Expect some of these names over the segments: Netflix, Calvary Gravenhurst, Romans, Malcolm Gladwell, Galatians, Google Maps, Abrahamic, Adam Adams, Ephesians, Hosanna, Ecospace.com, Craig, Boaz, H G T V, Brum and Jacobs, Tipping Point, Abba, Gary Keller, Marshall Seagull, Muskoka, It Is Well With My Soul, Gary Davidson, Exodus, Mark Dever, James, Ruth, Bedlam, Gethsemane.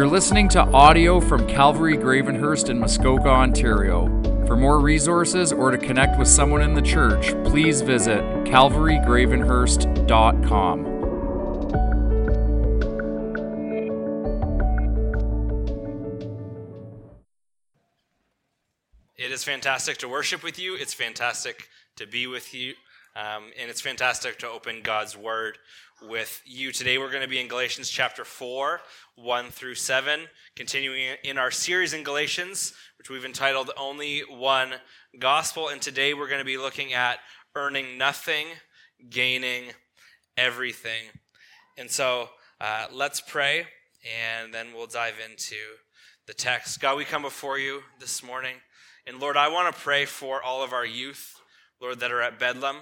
You're listening to audio from Calvary Gravenhurst in Muskoka, Ontario. For more resources or to connect with someone in the church, please visit calvarygravenhurst.com. It is fantastic to worship with you. It's fantastic to be with you. And it's fantastic to open God's Word with you. Today we're going to be in Galatians chapter 4, 1 through 7, continuing in our series in Galatians, which we've entitled Only One Gospel. And today we're going to be looking at earning nothing, gaining everything. And so let's pray, and then we'll dive into the text. God, we come before you this morning. And Lord, I want to pray for all of our youth, Lord, that are at Bedlam.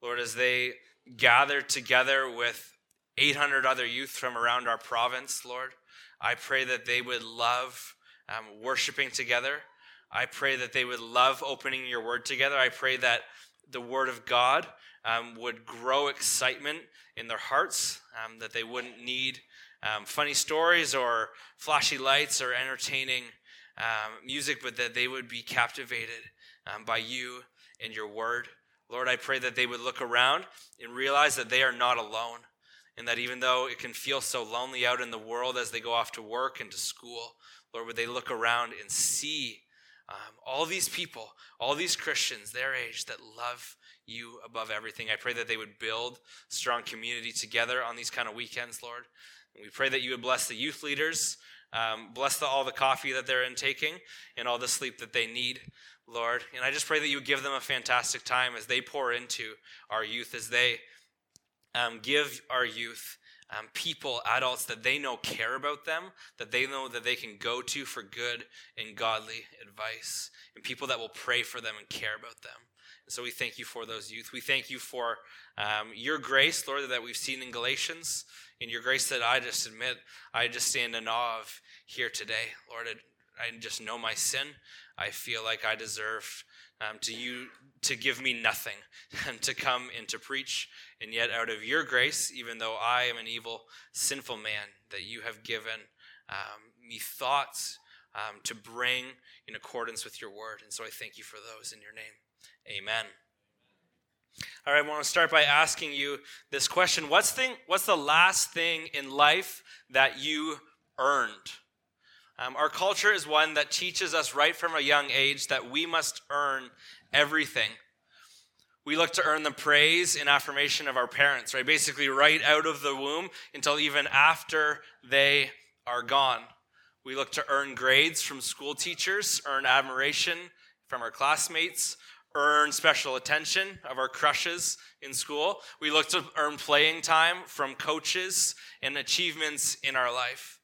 Lord, as they gather together with 800 other youth from around our province, Lord, I pray that they would love worshiping together. I pray that they would love opening your word together. I pray that the word of God would grow excitement in their hearts, that they wouldn't need funny stories or flashy lights or entertaining music, but that they would be captivated by you and your word. Lord, I pray that they would look around and realize that they are not alone, and that even though it can feel so lonely out in the world as they go off to work and to school, Lord, would they look around and see all these people, all these Christians their age that love you above everything. I pray that they would build strong community together on these kind of weekends, Lord. And we pray that you would bless the youth leaders, bless all the coffee that they're intaking and all the sleep that they need, Lord. And I just pray that you give them a fantastic time as they pour into our youth, as they give our youth people, adults that they know care about them, that they know that they can go to for good and godly advice, and people that will pray for them and care about them. And so we thank you for those youth. We thank you for your grace, Lord, that we've seen in Galatians, and your grace that I just stand in awe of here today. Lord, I just know my sin. I feel like I deserve you to give me nothing and to come and to preach. And yet out of your grace, even though I am an evil, sinful man, that you have given me thoughts to bring in accordance with your word. And so I thank you for those in your name. Amen. All right, I want to start by asking you this question. What's the last thing in life that you earned? Our culture is one that teaches us right from a young age that we must earn everything. We look to earn the praise and affirmation of our parents, right? Basically right out of the womb until even after they are gone. We look to earn grades from school teachers, earn admiration from our classmates, earn special attention of our crushes in school. We look to earn playing time from coaches and achievements in our life.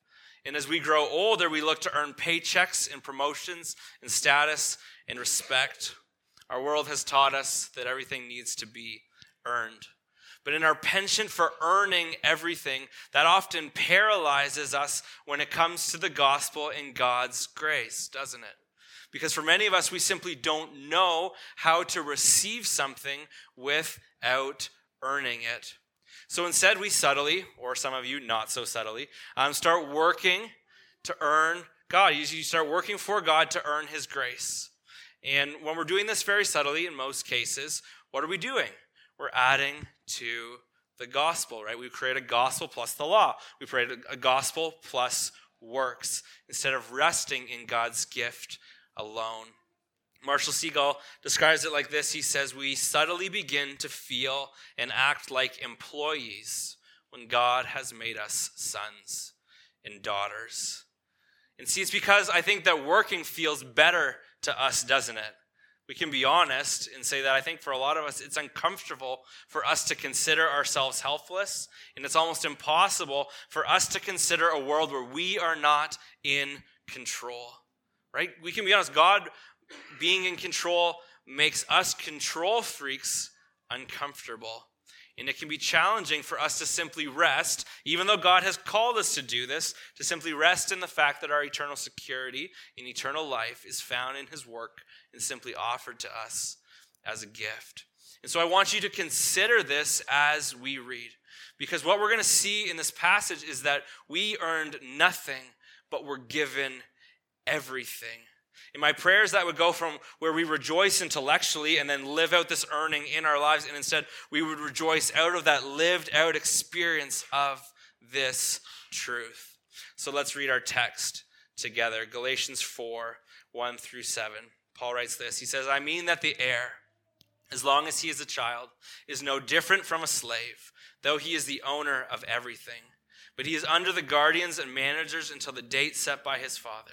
And as we grow older, we look to earn paychecks and promotions and status and respect. Our world has taught us that everything needs to be earned. But in our penchant for earning everything, that often paralyzes us when it comes to the gospel and God's grace, doesn't it? Because for many of us, we simply don't know how to receive something without earning it. So instead, we subtly, or some of you not so subtly, start working to earn God. You start working for God to earn his grace. And when we're doing this very subtly, in most cases, what are we doing? We're adding to the gospel, right? We create a gospel plus the law. We create a gospel plus works instead of resting in God's gift alone. Marshall Seagull describes it like this. He says, we subtly begin to feel and act like employees when God has made us sons and daughters. And see, it's because I think that working feels better to us, doesn't it? We can be honest and say that I think for a lot of us, it's uncomfortable for us to consider ourselves helpless, and it's almost impossible for us to consider a world where we are not in control, right? We can be honest. God being in control makes us control freaks uncomfortable. And it can be challenging for us to simply rest, even though God has called us to do this, to simply rest in the fact that our eternal security and eternal life is found in his work and simply offered to us as a gift. And so I want you to consider this as we read, because what we're going to see in this passage is that we earned nothing, but were given everything. In my prayers, that would go from where we rejoice intellectually and then live out this earning in our lives, and instead we would rejoice out of that lived out experience of this truth. So let's read our text together. Galatians 4, 1 through 7. Paul writes this. He says, I mean that the heir, as long as he is a child, is no different from a slave, though he is the owner of everything. But he is under the guardians and managers until the date set by his father.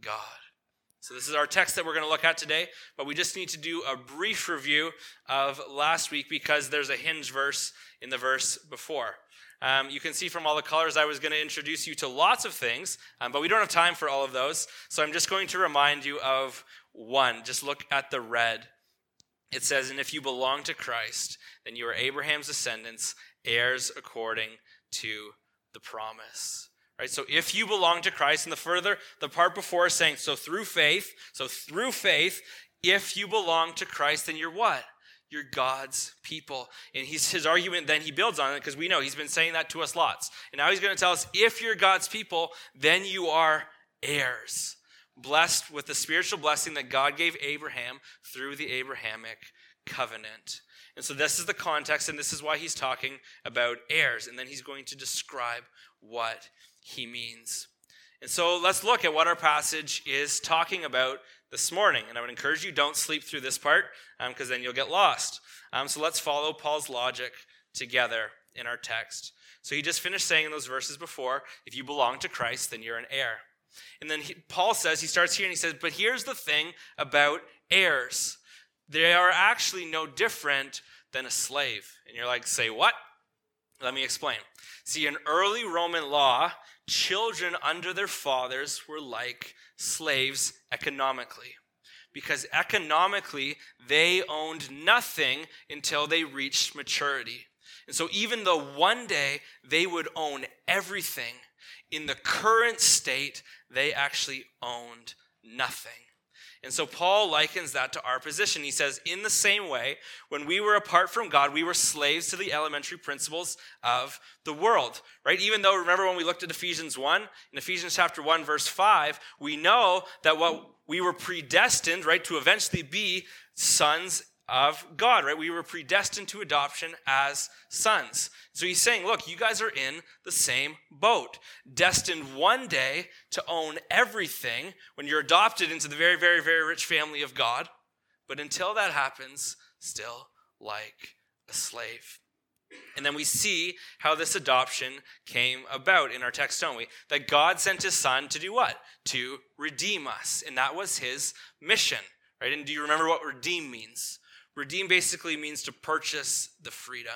God. So this is our text that we're going to look at today, but we just need to do a brief review of last week because there's a hinge verse in the verse before. You can see from all the colors I was going to introduce you to lots of things, but we don't have time for all of those. So I'm just going to remind you of one. Just look at the red. It says, and if you belong to Christ, then you are Abraham's descendants, heirs according to the promise. Right? So if you belong to Christ, and the part before is saying, so through faith, if you belong to Christ, then you're what? You're God's people. And his argument then he builds on it because we know he's been saying that to us lots. And now he's going to tell us, if you're God's people, then you are heirs, blessed with the spiritual blessing that God gave Abraham through the Abrahamic covenant. And so this is the context, and this is why he's talking about heirs. And then he's going to describe what he means. And so let's look at what our passage is talking about this morning. And I would encourage you, don't sleep through this part because then you'll get lost. So let's follow Paul's logic together in our text. So he just finished saying in those verses before, if you belong to Christ, then you're an heir. And then Paul says, he starts here and he says, but here's the thing about heirs. They are actually no different than a slave. And you're like, say what? Let me explain. See, in early Roman law, children under their fathers were like slaves economically, because economically they owned nothing until they reached maturity. And so even though one day they would own everything, in the current state, they actually owned nothing. And so Paul likens that to our position. He says, in the same way, when we were apart from God, we were slaves to the elementary principles of the world, right? Even though, remember when we looked at Ephesians 1, in Ephesians chapter 1, verse 5, we know that what we were predestined, right, to eventually be sons of God, right? We were predestined to adoption as sons. So he's saying, look, you guys are in the same boat, destined one day to own everything when you're adopted into the very, very, very rich family of God. But until that happens, still like a slave. And then we see how this adoption came about in our text, don't we? That God sent his Son to do what? To redeem us. And that was his mission, right? And do you remember what redeem means? Redeem basically means to purchase the freedom.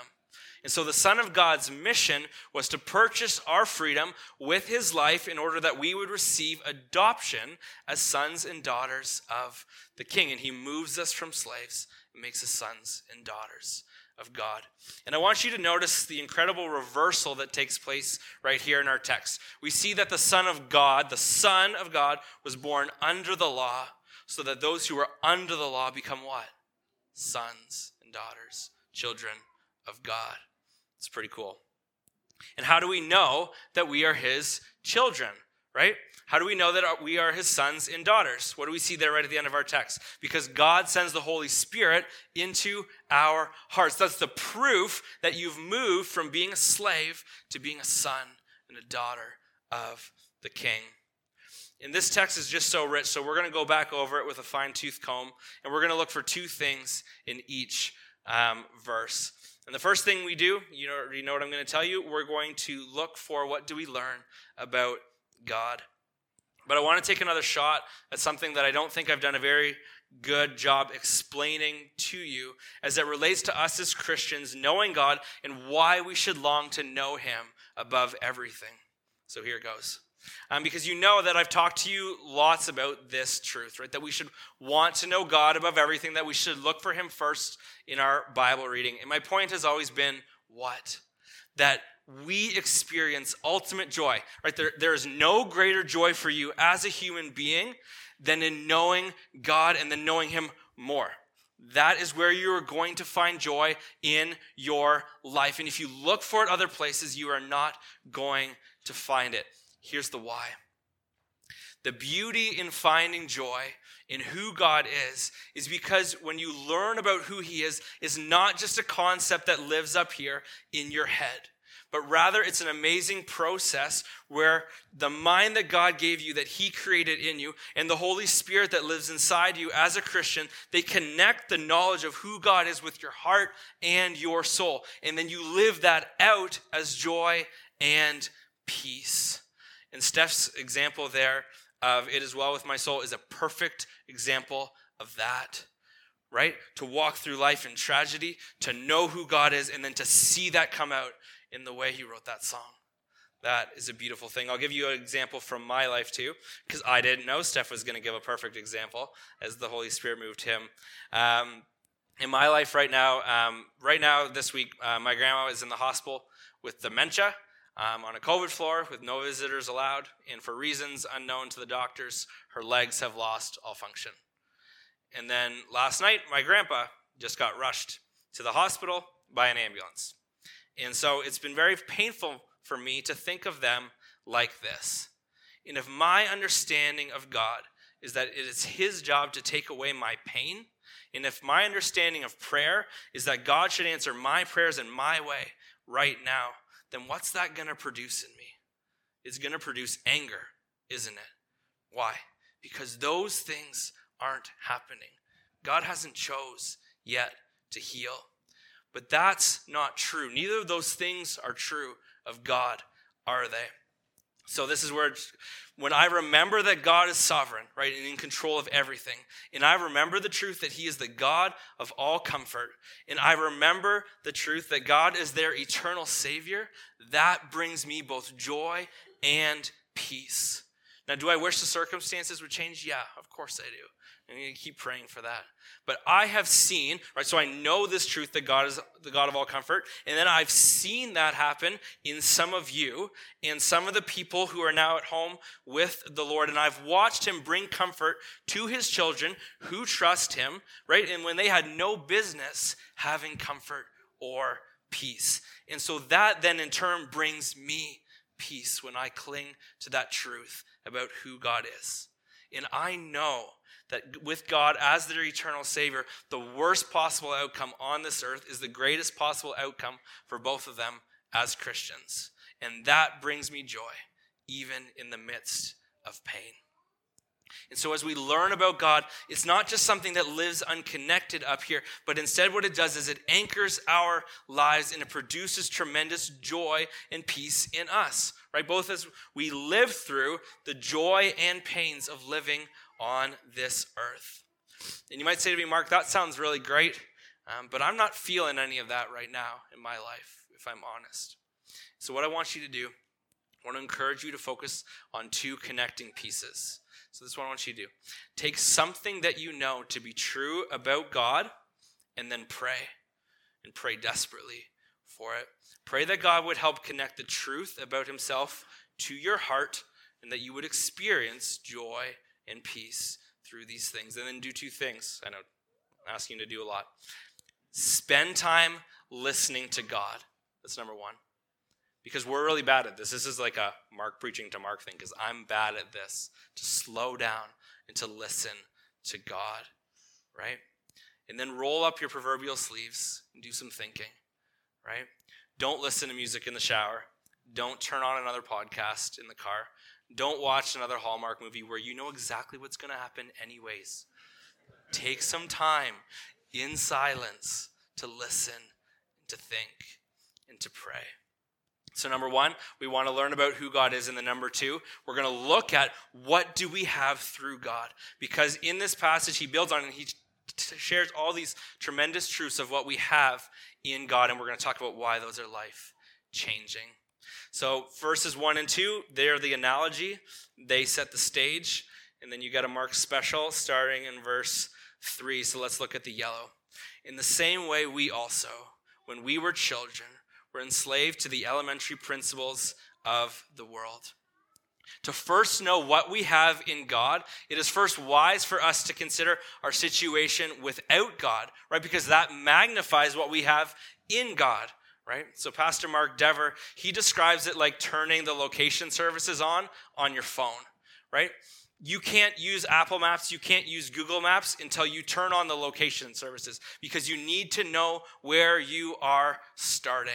And so the Son of God's mission was to purchase our freedom with his life in order that we would receive adoption as sons and daughters of the King. And he moves us from slaves and makes us sons and daughters of God. And I want you to notice the incredible reversal that takes place right here in our text. We see that the Son of God, was born under the law so that those who are under the law become what? Sons and daughters, children of God. It's pretty cool. And how do we know that we are his children, right? How do we know that we are his sons and daughters? What do we see there right at the end of our text? Because God sends the Holy Spirit into our hearts. That's the proof that you've moved from being a slave to being a son and a daughter of the King. And this text is just so rich, so we're going to go back over it with a fine-tooth comb, and we're going to look for two things in each verse. And the first thing we do, you know what I'm going to tell you, we're going to look for what do we learn about God. But I want to take another shot at something that I don't think I've done a very good job explaining to you as it relates to us as Christians knowing God and why we should long to know him above everything. So here it goes. Because you know that I've talked to you lots about this truth, right? That we should want to know God above everything, that we should look for him first in our Bible reading. And my point has always been what? That we experience ultimate joy, right? There is no greater joy for you as a human being than in knowing God and then knowing him more. That is where you are going to find joy in your life. And if you look for it other places, you are not going to find it. Here's the why. The beauty in finding joy in who God is because when you learn about who he is not just a concept that lives up here in your head, but rather it's an amazing process where the mind that God gave you, that he created in you, and the Holy Spirit that lives inside you as a Christian, they connect the knowledge of who God is with your heart and your soul. And then you live that out as joy and peace. And Steph's example there of It Is Well With My Soul is a perfect example of that, right? To walk through life in tragedy, to know who God is, and then to see that come out in the way he wrote that song. That is a beautiful thing. I'll give you an example from my life too, because I didn't know Steph was going to give a perfect example as the Holy Spirit moved him. In my life right now this week, my grandma is in the hospital with dementia. On a COVID floor with no visitors allowed, and for reasons unknown to the doctors, her legs have lost all function. And then last night, my grandpa just got rushed to the hospital by an ambulance. And so it's been very painful for me to think of them like this. And if my understanding of God is that it is his job to take away my pain, and if my understanding of prayer is that God should answer my prayers in my way right now, then what's that going to produce in me? It's going to produce anger, isn't it? Why? Because those things aren't happening. God hasn't chose yet to heal. But that's not true. Neither of those things are true of God, are they? So this is where, when I remember that God is sovereign, right, and in control of everything, and I remember the truth that he is the God of all comfort, and I remember the truth that God is their eternal Savior, that brings me both joy and peace. Now, do I wish the circumstances would change? Yeah, of course I do. I need to keep praying for that. But I have seen, right, so I know this truth that God is the God of all comfort, and then I've seen that happen in some of you and some of the people who are now at home with the Lord, and I've watched him bring comfort to his children who trust him, right, and when they had no business having comfort or peace. And so that then in turn brings me peace when I cling to that truth about who God is. And I know that with God as their eternal Savior, the worst possible outcome on this earth is the greatest possible outcome for both of them as Christians. And that brings me joy, even in the midst of pain. And so as we learn about God, it's not just something that lives unconnected up here, but instead what it does is it anchors our lives and it produces tremendous joy and peace in us, right? Both as we live through the joy and pains of living on this earth. And you might say to me, Mark, that sounds really great, but I'm not feeling any of that right now in my life, if I'm honest. So what I want you to do, I want to encourage you to focus on two connecting pieces. So this is what I want you to do. Take something that you know to be true about God and then pray, and pray desperately for it. Pray that God would help connect the truth about himself to your heart and that you would experience joy and peace through these things. And then do two things. I know I'm asking you to do a lot. Spend time listening to God. That's number one. Because we're really bad at this. This is like a Mark preaching to Mark thing, because I'm bad at this. To slow down and to listen to God, right? And then roll up your proverbial sleeves and do some thinking, right? Don't listen to music in the shower. Don't turn on another podcast in the car. Don't watch another Hallmark movie where you know exactly what's going to happen anyways. Take some time in silence to listen, to think, and to pray. So number one, we want to learn about who God is. And then number two, we're going to look at what do we have through God. Because in this passage, he builds on and he shares all these tremendous truths of what we have in God. And we're going to talk about why those are life-changing. So verses 1 and 2, they're the analogy. They set the stage. And then you got a Mark special starting in verse 3. So let's look at the yellow. In the same way, we also, when we were children, were enslaved to the elementary principles of the world. To first know what we have in God, it is first wise for us to consider our situation without God, right? Because that magnifies what we have in God, right? So Pastor Mark Dever, he describes it like turning the location services on your phone, right? You can't use Apple Maps, you can't use Google Maps until you turn on the location services because you need to know where you are starting,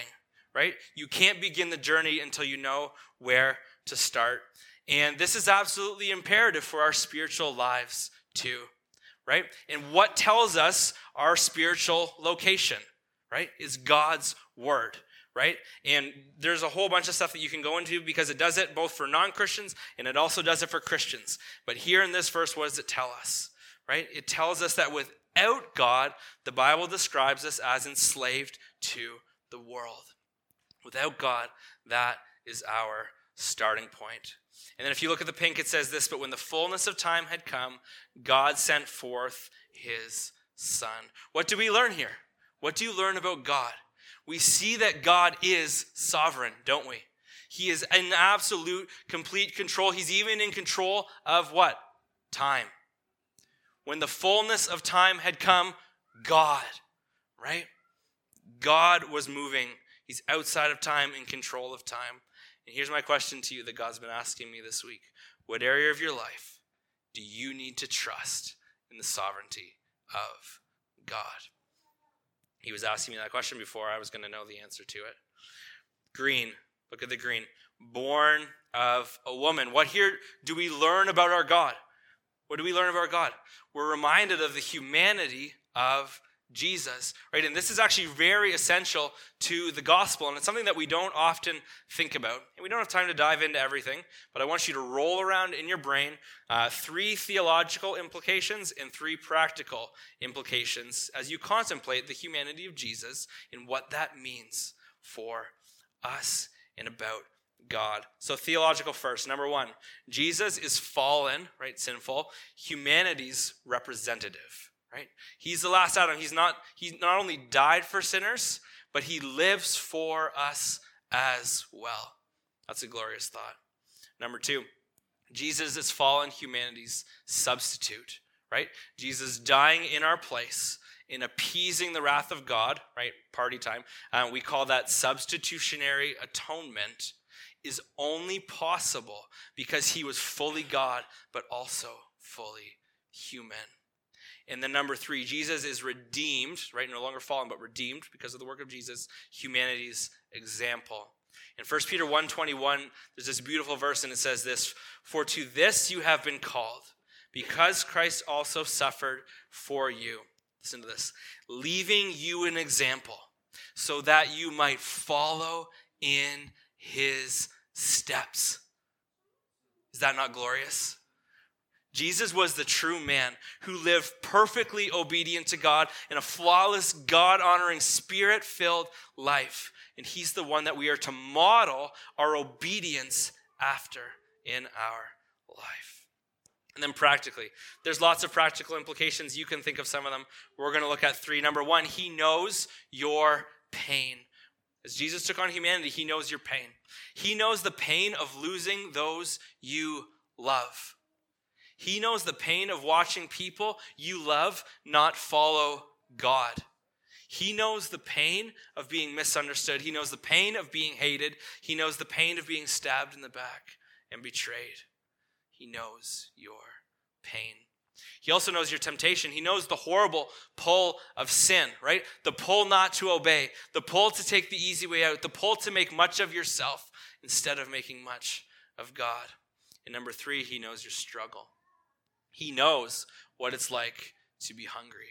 right? You can't begin the journey until you know where to start. And this is absolutely imperative for our spiritual lives too, right? And what tells us our spiritual location, right, is God's word, right? And there's a whole bunch of stuff that you can go into because it does it both for non-Christians and it also does it for Christians. But here in this verse, what does it tell us, right? It tells us that without God, the Bible describes us as enslaved to the world. Without God, that is our starting point. And then if you look at the pink, it says this, but when the fullness of time had come, God sent forth his son. What do we learn here? What do you learn about God? We see that God is sovereign, don't we? He is in absolute, complete control. He's even in control of what? Time. When the fullness of time had come, God, right? God was moving. He's outside of time, in control of time. And here's my question to you that God's been asking me this week. What area of your life do you need to trust in the sovereignty of God? He was asking me that question before I was going to know the answer to it. Green. Look at the green. Born of a woman. What here do we learn about our God? What do we learn of our God? We're reminded of the humanity of Jesus, right? And this is actually very essential to the gospel, and it's something that we don't often think about. And we don't have time to dive into everything, but I want you to roll around in your brain three theological implications and three practical implications as you contemplate the humanity of Jesus and what that means for us and about God. So theological first. Number one, Jesus is fallen, right? Sinful, humanity's representative. Right? He's the last Adam. He not only died for sinners, but he lives for us as well. That's a glorious thought. Number two, Jesus is fallen humanity's substitute, right? Jesus dying in our place, in appeasing the wrath of God, right? Party time. We call that substitutionary atonement, is only possible because he was fully God, but also fully human. And then number three, Jesus is redeemed, right? No longer fallen, but redeemed because of the work of Jesus, humanity's example. In 1 Peter 1:21, there's this beautiful verse, and it says this, for to this you have been called, because Christ also suffered for you. Listen to this. Leaving you an example, so that you might follow in his steps. Is that not glorious? Jesus was the true man who lived perfectly obedient to God in a flawless, God-honoring, spirit-filled life. And he's the one that we are to model our obedience after in our life. And then practically, there's lots of practical implications. You can think of some of them. We're going to look at three. Number one, he knows your pain. As Jesus took on humanity, he knows your pain. He knows the pain of losing those you love. He knows the pain of watching people you love not follow God. He knows the pain of being misunderstood. He knows the pain of being hated. He knows the pain of being stabbed in the back and betrayed. He knows your pain. He also knows your temptation. He knows the horrible pull of sin, right? The pull not to obey, the pull to take the easy way out, the pull to make much of yourself instead of making much of God. And number three, he knows your struggle. He knows what it's like to be hungry.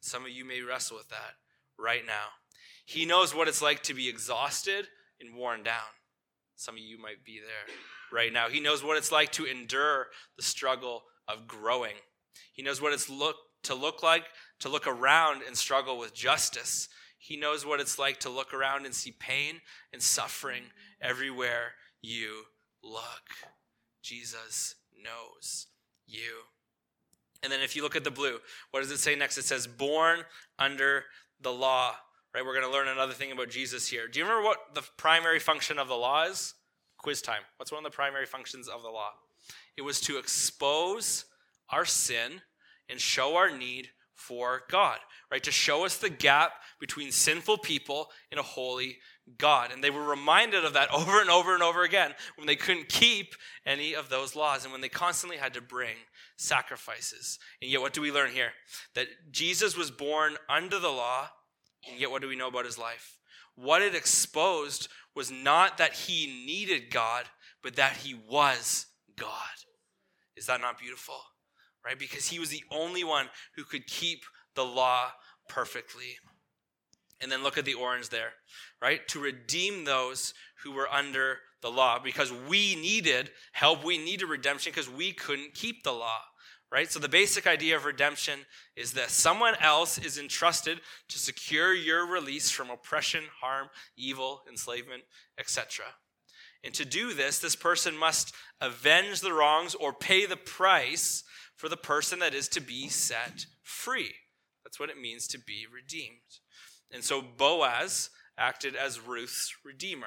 Some of you may wrestle with that right now. He knows what it's like to be exhausted and worn down. Some of you might be there right now. He knows what it's like to endure the struggle of growing. He knows what it's to look like to look around and struggle with justice. He knows what it's like to look around and see pain and suffering everywhere you look. Jesus knows you. And then if you look at the blue, what does it say next? It says, born under the law, right? We're going to learn another thing about Jesus here. Do you remember what the primary function of the law is? Quiz time. What's one of the primary functions of the law? It was to expose our sin and show our need for God, right? To show us the gap between sinful people and a holy God. And they were reminded of that over and over and over again when they couldn't keep any of those laws and when they constantly had to bring sacrifices. And yet what do we learn here? That Jesus was born under the law, and yet what do we know about his life? What it exposed was not that he needed God, but that he was God. Is that not beautiful? Right? Because he was the only one who could keep the law perfectly. And then look at the orange there, right? To redeem those who were under the law, because we needed help. We needed redemption because we couldn't keep the law, right? So the basic idea of redemption is this. Someone else is entrusted to secure your release from oppression, harm, evil, enslavement, etc. And to do this, this person must avenge the wrongs or pay the price for the person that is to be set free. That's what it means to be redeemed. And so Boaz acted as Ruth's redeemer,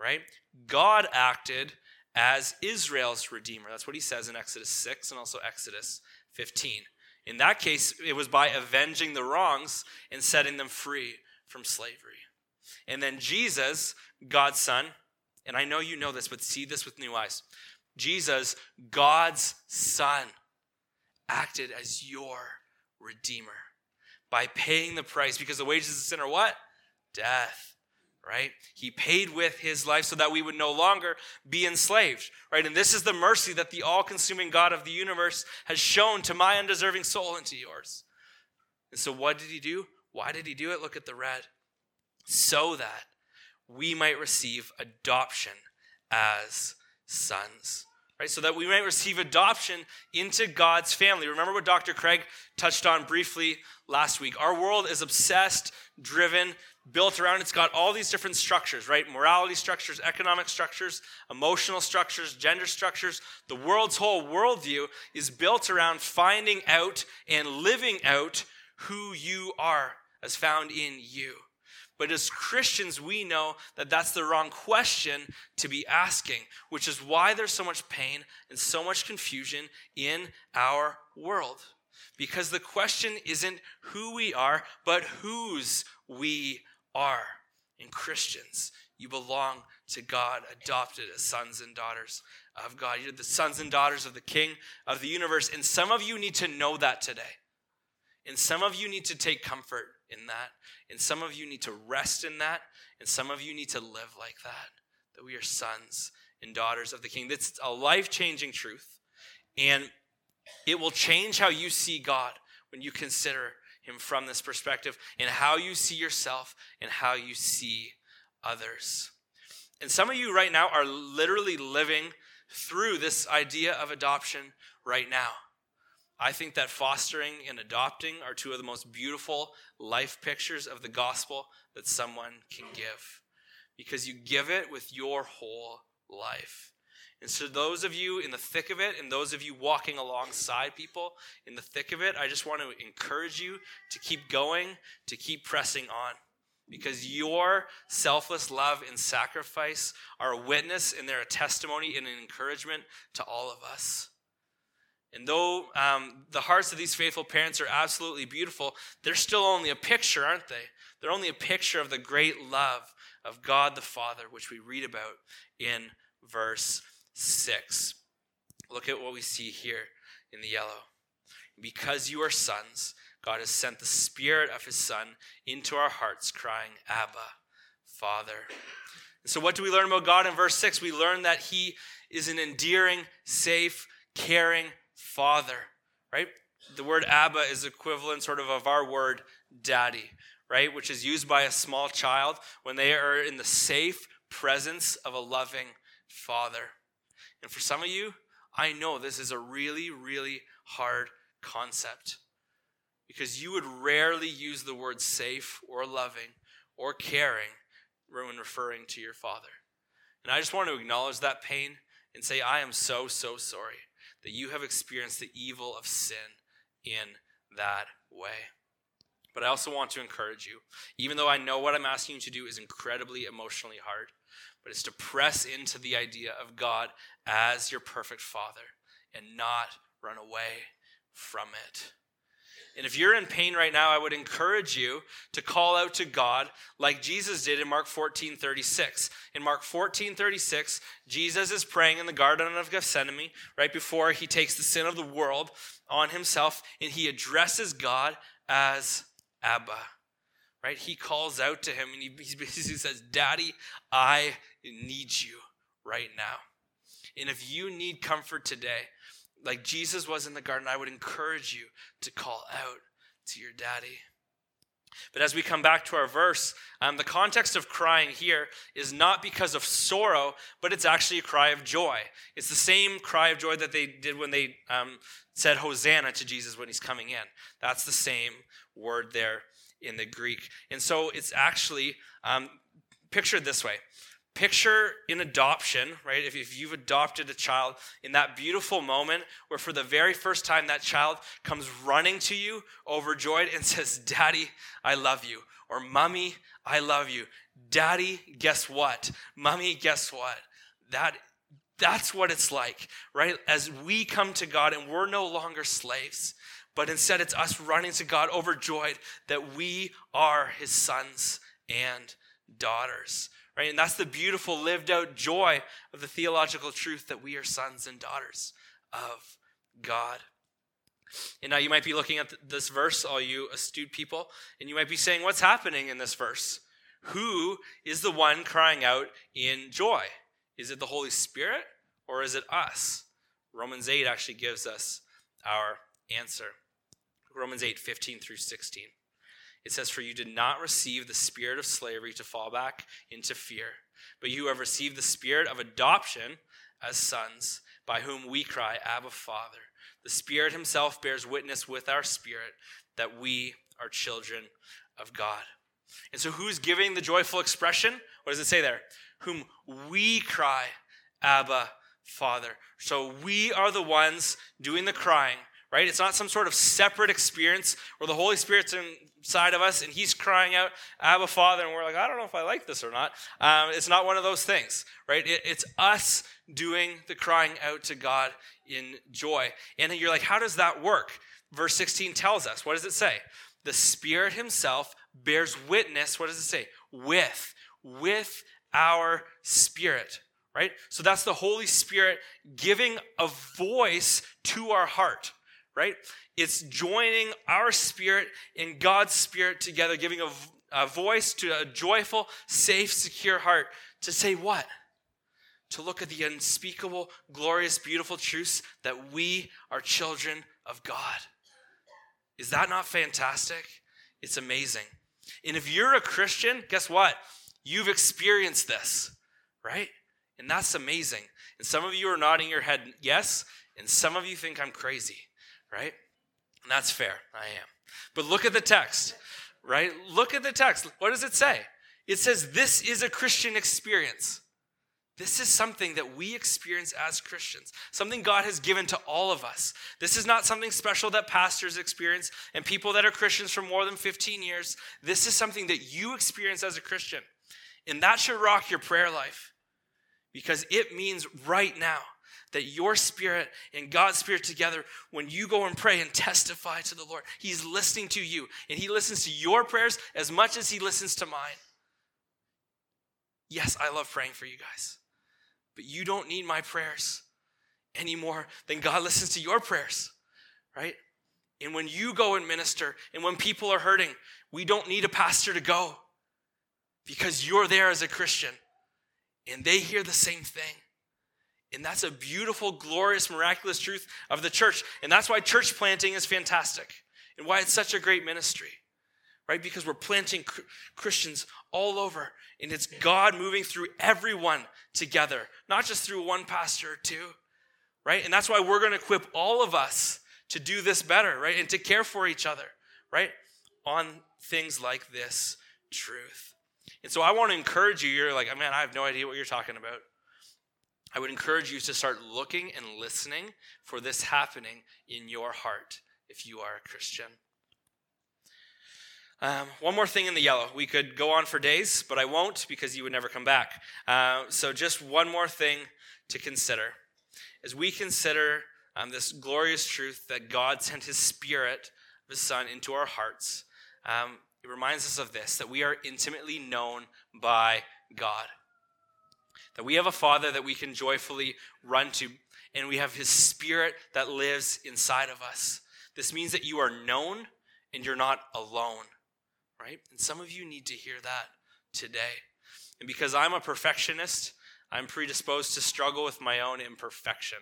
right? God acted as Israel's redeemer. That's what he says in Exodus 6 and also Exodus 15. In that case, it was by avenging the wrongs and setting them free from slavery. And then Jesus, God's son, and I know you know this, but see this with new eyes. Jesus, God's son, acted as your redeemer by paying the price, because the wages of sin are what? Death, right? He paid with his life so that we would no longer be enslaved, right? And this is the mercy that the all-consuming God of the universe has shown to my undeserving soul and to yours. And so what did he do? Why did he do it? Look at the red. So that we might receive adoption as sons. Right, so that we might receive adoption into God's family. Remember what Dr. Craig touched on briefly last week. Our world is obsessed, driven, built around. It's got all these different structures, right? Morality structures, economic structures, emotional structures, gender structures. The world's whole worldview is built around finding out and living out who you are as found in you. But as Christians, we know that that's the wrong question to be asking, which is why there's so much pain and so much confusion in our world. Because the question isn't who we are, but whose we are. And Christians, you belong to God, adopted as sons and daughters of God. You're the sons and daughters of the King of the universe. And some of you need to know that today. And some of you need to take comfort in that. And some of you need to rest in that. And some of you need to live like that we are sons and daughters of the King. That's a life-changing truth. And it will change how you see God when you consider him from this perspective, and how you see yourself and how you see others. And some of you right now are literally living through this idea of adoption right now. I think that fostering and adopting are two of the most beautiful life pictures of the gospel that someone can give, because you give it with your whole life. And so those of you in the thick of it, and those of you walking alongside people in the thick of it, I just want to encourage you to keep going, to keep pressing on, because your selfless love and sacrifice are a witness, and they're a testimony and an encouragement to all of us. And though the hearts of these faithful parents are absolutely beautiful, they're still only a picture, aren't they? They're only a picture of the great love of God the Father, which we read about in verse 6. Look at what we see here in the yellow. Because you are sons, God has sent the Spirit of his Son into our hearts, crying, Abba, Father. And so what do we learn about God in verse 6? We learn that he is an endearing, safe, caring Father, right? The word Abba is equivalent sort of our word daddy, right? Which is used by a small child when they are in the safe presence of a loving father. And for some of you, I know this is a really, really hard concept. because you would rarely use the word safe or loving or caring when referring to your father. And I just want to acknowledge that pain and say, I am so, so sorry that you have experienced the evil of sin in that way. But I also want to encourage you, even though I know what I'm asking you to do is incredibly emotionally hard, but it's to press into the idea of God as your perfect father and not run away from it. And if you're in pain right now, I would encourage you to call out to God like Jesus did in Mark 14:36. In Mark 14:36, Jesus is praying in the Garden of Gethsemane right before he takes the sin of the world on himself, and he addresses God as Abba, right? He calls out to him, and he basically says, Daddy, I need you right now. And if you need comfort today, like Jesus was in the garden, I would encourage you to call out to your daddy. But as we come back to our verse, the context of crying here is not because of sorrow, but it's actually a cry of joy. It's the same cry of joy that they did when they said Hosanna to Jesus when he's coming in. That's the same word there in the Greek. And so it's actually, pictured this way. Picture in adoption, right? If you've adopted a child, in that beautiful moment where for the very first time that child comes running to you overjoyed and says, Daddy, I love you. Or Mommy, I love you. Daddy, guess what? Mommy, guess what? That's what it's like, right? As we come to God and we're no longer slaves, but instead it's us running to God overjoyed that we are his sons and daughters. Right? And that's the beautiful lived out joy of the theological truth that we are sons and daughters of God. And now you might be looking at this verse, all you astute people, and you might be saying, what's happening in this verse? Who is the one crying out in joy? Is it the Holy Spirit or is it us? Romans 8 actually gives us our answer. Romans 8:15-16. It says, for you did not receive the spirit of slavery to fall back into fear, but you have received the spirit of adoption as sons, by whom we cry, Abba, Father. The Spirit himself bears witness with our spirit that we are children of God. And so who's giving the joyful expression? What does it say there? Whom we cry, Abba, Father. So we are the ones doing the crying. Right? It's not some sort of separate experience where the Holy Spirit's inside of us and he's crying out, Abba, Father, and we're like, I don't know if I like this or not. It's not one of those things, right? It's us doing the crying out to God in joy. And you're like, how does that work? Verse 16 tells us. What does it say? The Spirit himself bears witness. What does it say? With our spirit, right? So that's the Holy Spirit giving a voice to our heart. Right? It's joining our spirit and God's spirit together, giving a voice to a joyful, safe, secure heart to say what? To look at the unspeakable, glorious, beautiful truths that we are children of God. Is that not fantastic? It's amazing. And if you're a Christian, guess what? You've experienced this, right? And that's amazing. And some of you are nodding your head yes, and some of you think I'm crazy. Right? And that's fair. I am. But look at the text, right? Look at the text. What does it say? It says this is a Christian experience. This is something that we experience as Christians, something God has given to all of us. This is not something special that pastors experience and people that are Christians for more than 15 years. This is something that you experience as a Christian. And that should rock your prayer life because it means right now that your spirit and God's spirit together, when you go and pray and testify to the Lord, he's listening to you, and he listens to your prayers as much as he listens to mine. Yes, I love praying for you guys, but you don't need my prayers any more than God listens to your prayers, right? And when you go and minister, and when people are hurting, we don't need a pastor to go because you're there as a Christian, and they hear the same thing. And that's a beautiful, glorious, miraculous truth of the church. And that's why church planting is fantastic and why it's such a great ministry, right? Because we're planting Christians all over, and it's God moving through everyone together, not just through one pastor or two, right? And that's why we're going to equip all of us to do this better, right? And to care for each other, right, on things like this truth. And so I want to encourage you. You're like, man, I have no idea what you're talking about. I would encourage you to start looking and listening for this happening in your heart if you are a Christian. One more thing in the yellow. We could go on for days, but I won't because you would never come back. So just one more thing to consider. As we consider this glorious truth that God sent his Spirit, his Son, into our hearts, it reminds us of this, that we are intimately known by God. That we have a Father that we can joyfully run to, and we have his Spirit that lives inside of us. This means that you are known and you're not alone, right? And some of you need to hear that today. And because I'm a perfectionist, I'm predisposed to struggle with my own imperfection,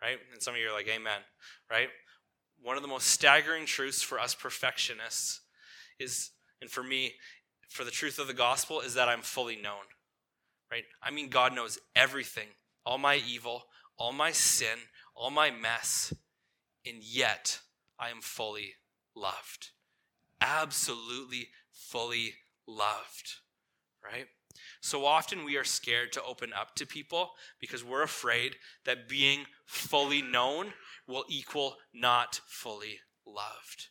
right? And some of you are like, amen, right? One of the most staggering truths for us perfectionists is, and for me, for the truth of the gospel, is that I'm fully known, right? I mean, God knows everything, all my evil, all my sin, all my mess, and yet I am fully loved, absolutely fully loved, right? So often we are scared to open up to people because we're afraid that being fully known will equal not fully loved.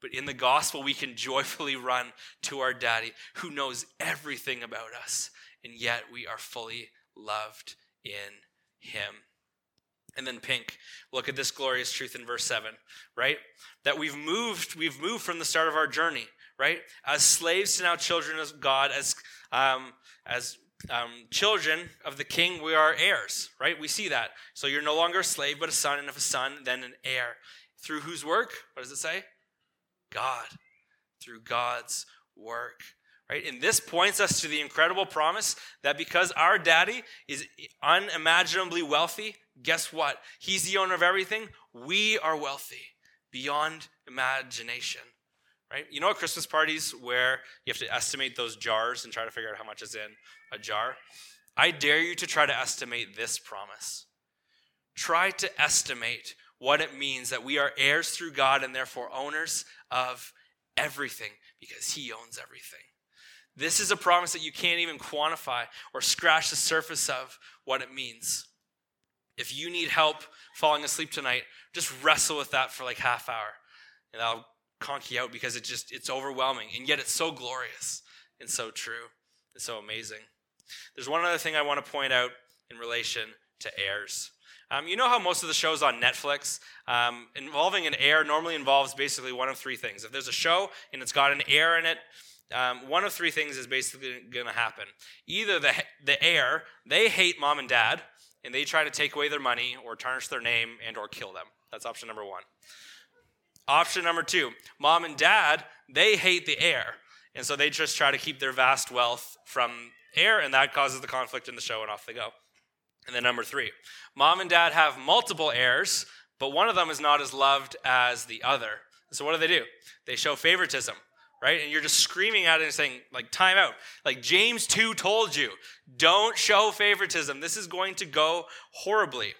But in the gospel, we can joyfully run to our Daddy who knows everything about us, and yet we are fully loved in him. And then pink, look at this glorious truth in verse 7, right? That we've moved from the start of our journey, right? As slaves to now children of God, as children of the King, we are heirs, right? We see that. So you're no longer a slave, but a son, and of a son, then an heir. Through whose work? What does it say? God. Through God's work, right? And this points us to the incredible promise that because our Daddy is unimaginably wealthy, guess what? He's the owner of everything. We are wealthy beyond imagination, right? You know at Christmas parties where you have to estimate those jars and try to figure out how much is in a jar? I dare you to try to estimate this promise. Try to estimate what it means that we are heirs through God and therefore owners of everything because he owns everything. This is a promise that you can't even quantify or scratch the surface of what it means. If you need help falling asleep tonight, just wrestle with that for like half hour. And I'll conk you out because it's overwhelming. And yet it's so glorious and so true and so amazing. There's one other thing I want to point out in relation to heirs. You know how most of the shows on Netflix involving an heir normally involves basically one of three things. If there's a show and it's got an heir in it, one of three things is basically going to happen. Either the heir, they hate mom and dad, and they try to take away their money or tarnish their name and or kill them. That's option number one. Option number two, mom and dad, they hate the heir, and so they just try to keep their vast wealth from heir, and that causes the conflict in the show, and off they go. And then number three, mom and dad have multiple heirs, but one of them is not as loved as the other. So what do? They show favoritism, right? And you're just screaming at it and saying, like, time out. Like, James 2 told you, don't show favoritism. This is going to go horribly.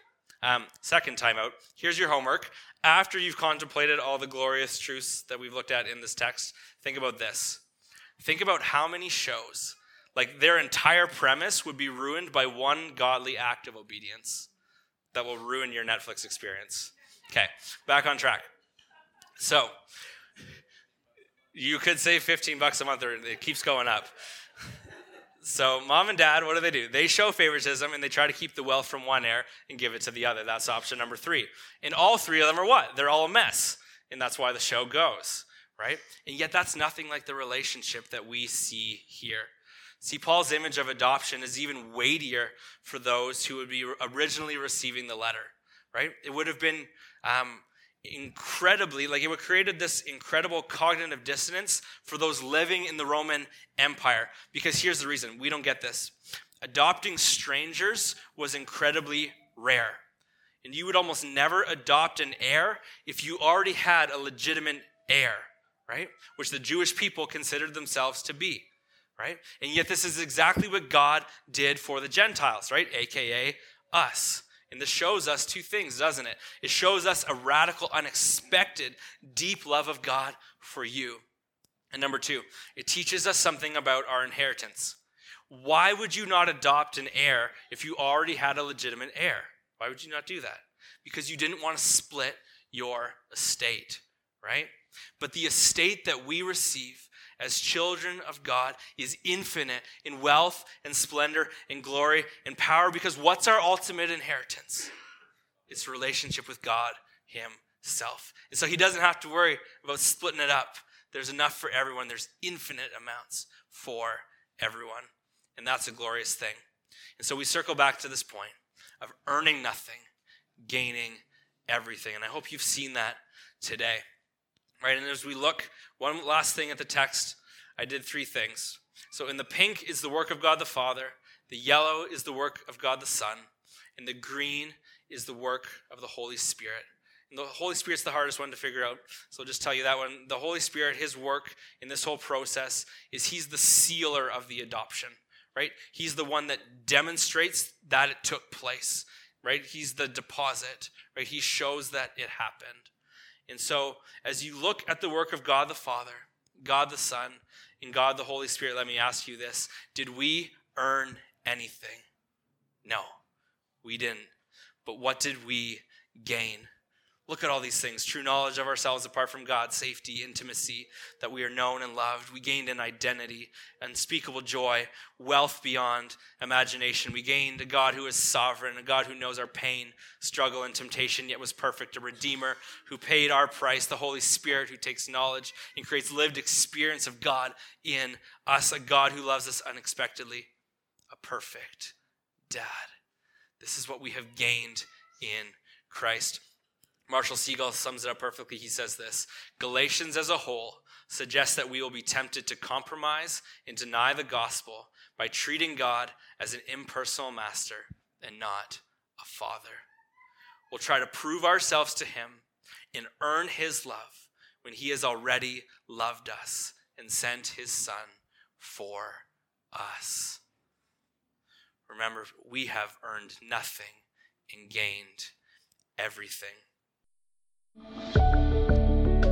Second time out, here's your homework. After you've contemplated all the glorious truths that we've looked at in this text, think about this. Think about how many shows, like their entire premise would be ruined by one godly act of obedience that will ruin your Netflix experience. Okay, back on track. So, you could save $15 a month, or it keeps going up. So mom and dad, what do? They show favoritism, and they try to keep the wealth from one heir and give it to the other. That's option number three. And all three of them are what? They're all a mess, and that's why the show goes, right? And yet that's nothing like the relationship that we see here. See, Paul's image of adoption is even weightier for those who would be originally receiving the letter, right? It would have been incredibly, like it would have created this incredible cognitive dissonance for those living in the Roman Empire. Because here's the reason, we don't get this. Adopting strangers was incredibly rare. And you would almost never adopt an heir if you already had a legitimate heir, right? Which the Jewish people considered themselves to be, right? And yet this is exactly what God did for the Gentiles, right? AKA us. And this shows us two things, doesn't it? It shows us a radical, unexpected, deep love of God for you. And number two, it teaches us something about our inheritance. Why would you not adopt an heir if you already had a legitimate heir? Why would you not do that? Because you didn't want to split your estate, right? But the estate that we receive as children of God is infinite in wealth and splendor and glory and power, because what's our ultimate inheritance? It's relationship with God himself. And so he doesn't have to worry about splitting it up. There's enough for everyone. There's infinite amounts for everyone. And that's a glorious thing. And so we circle back to this point of earning nothing, gaining everything. And I hope you've seen that today. Right, and as we look, one last thing at the text, I did three things. So in the pink is the work of God the Father, the yellow is the work of God the Son, and the green is the work of the Holy Spirit. And the Holy Spirit's the hardest one to figure out, so I'll just tell you that one. The Holy Spirit, his work in this whole process is he's the sealer of the adoption, right? He's the one that demonstrates that it took place, right? He's the deposit, right? He shows that it happened. And so as you look at the work of God the Father, God the Son, and God the Holy Spirit, let me ask you this. Did we earn anything? No, we didn't. But what did we gain? Look at all these things. True knowledge of ourselves apart from God, safety, intimacy, that we are known and loved. We gained an identity, unspeakable joy, wealth beyond imagination. We gained a God who is sovereign, a God who knows our pain, struggle, and temptation, yet was perfect, a Redeemer who paid our price, the Holy Spirit who takes knowledge and creates lived experience of God in us, a God who loves us unexpectedly, a perfect dad. This is what we have gained in Christ. Marshall Seagull sums it up perfectly. He says this: Galatians as a whole suggests that we will be tempted to compromise and deny the gospel by treating God as an impersonal master and not a father. We'll try to prove ourselves to him and earn his love when he has already loved us and sent his son for us. Remember, we have earned nothing and gained everything.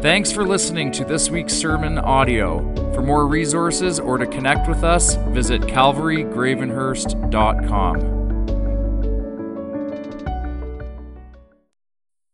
Thanks for listening to this week's sermon audio. For more resources or to connect with us, visit calvarygravenhurst.com.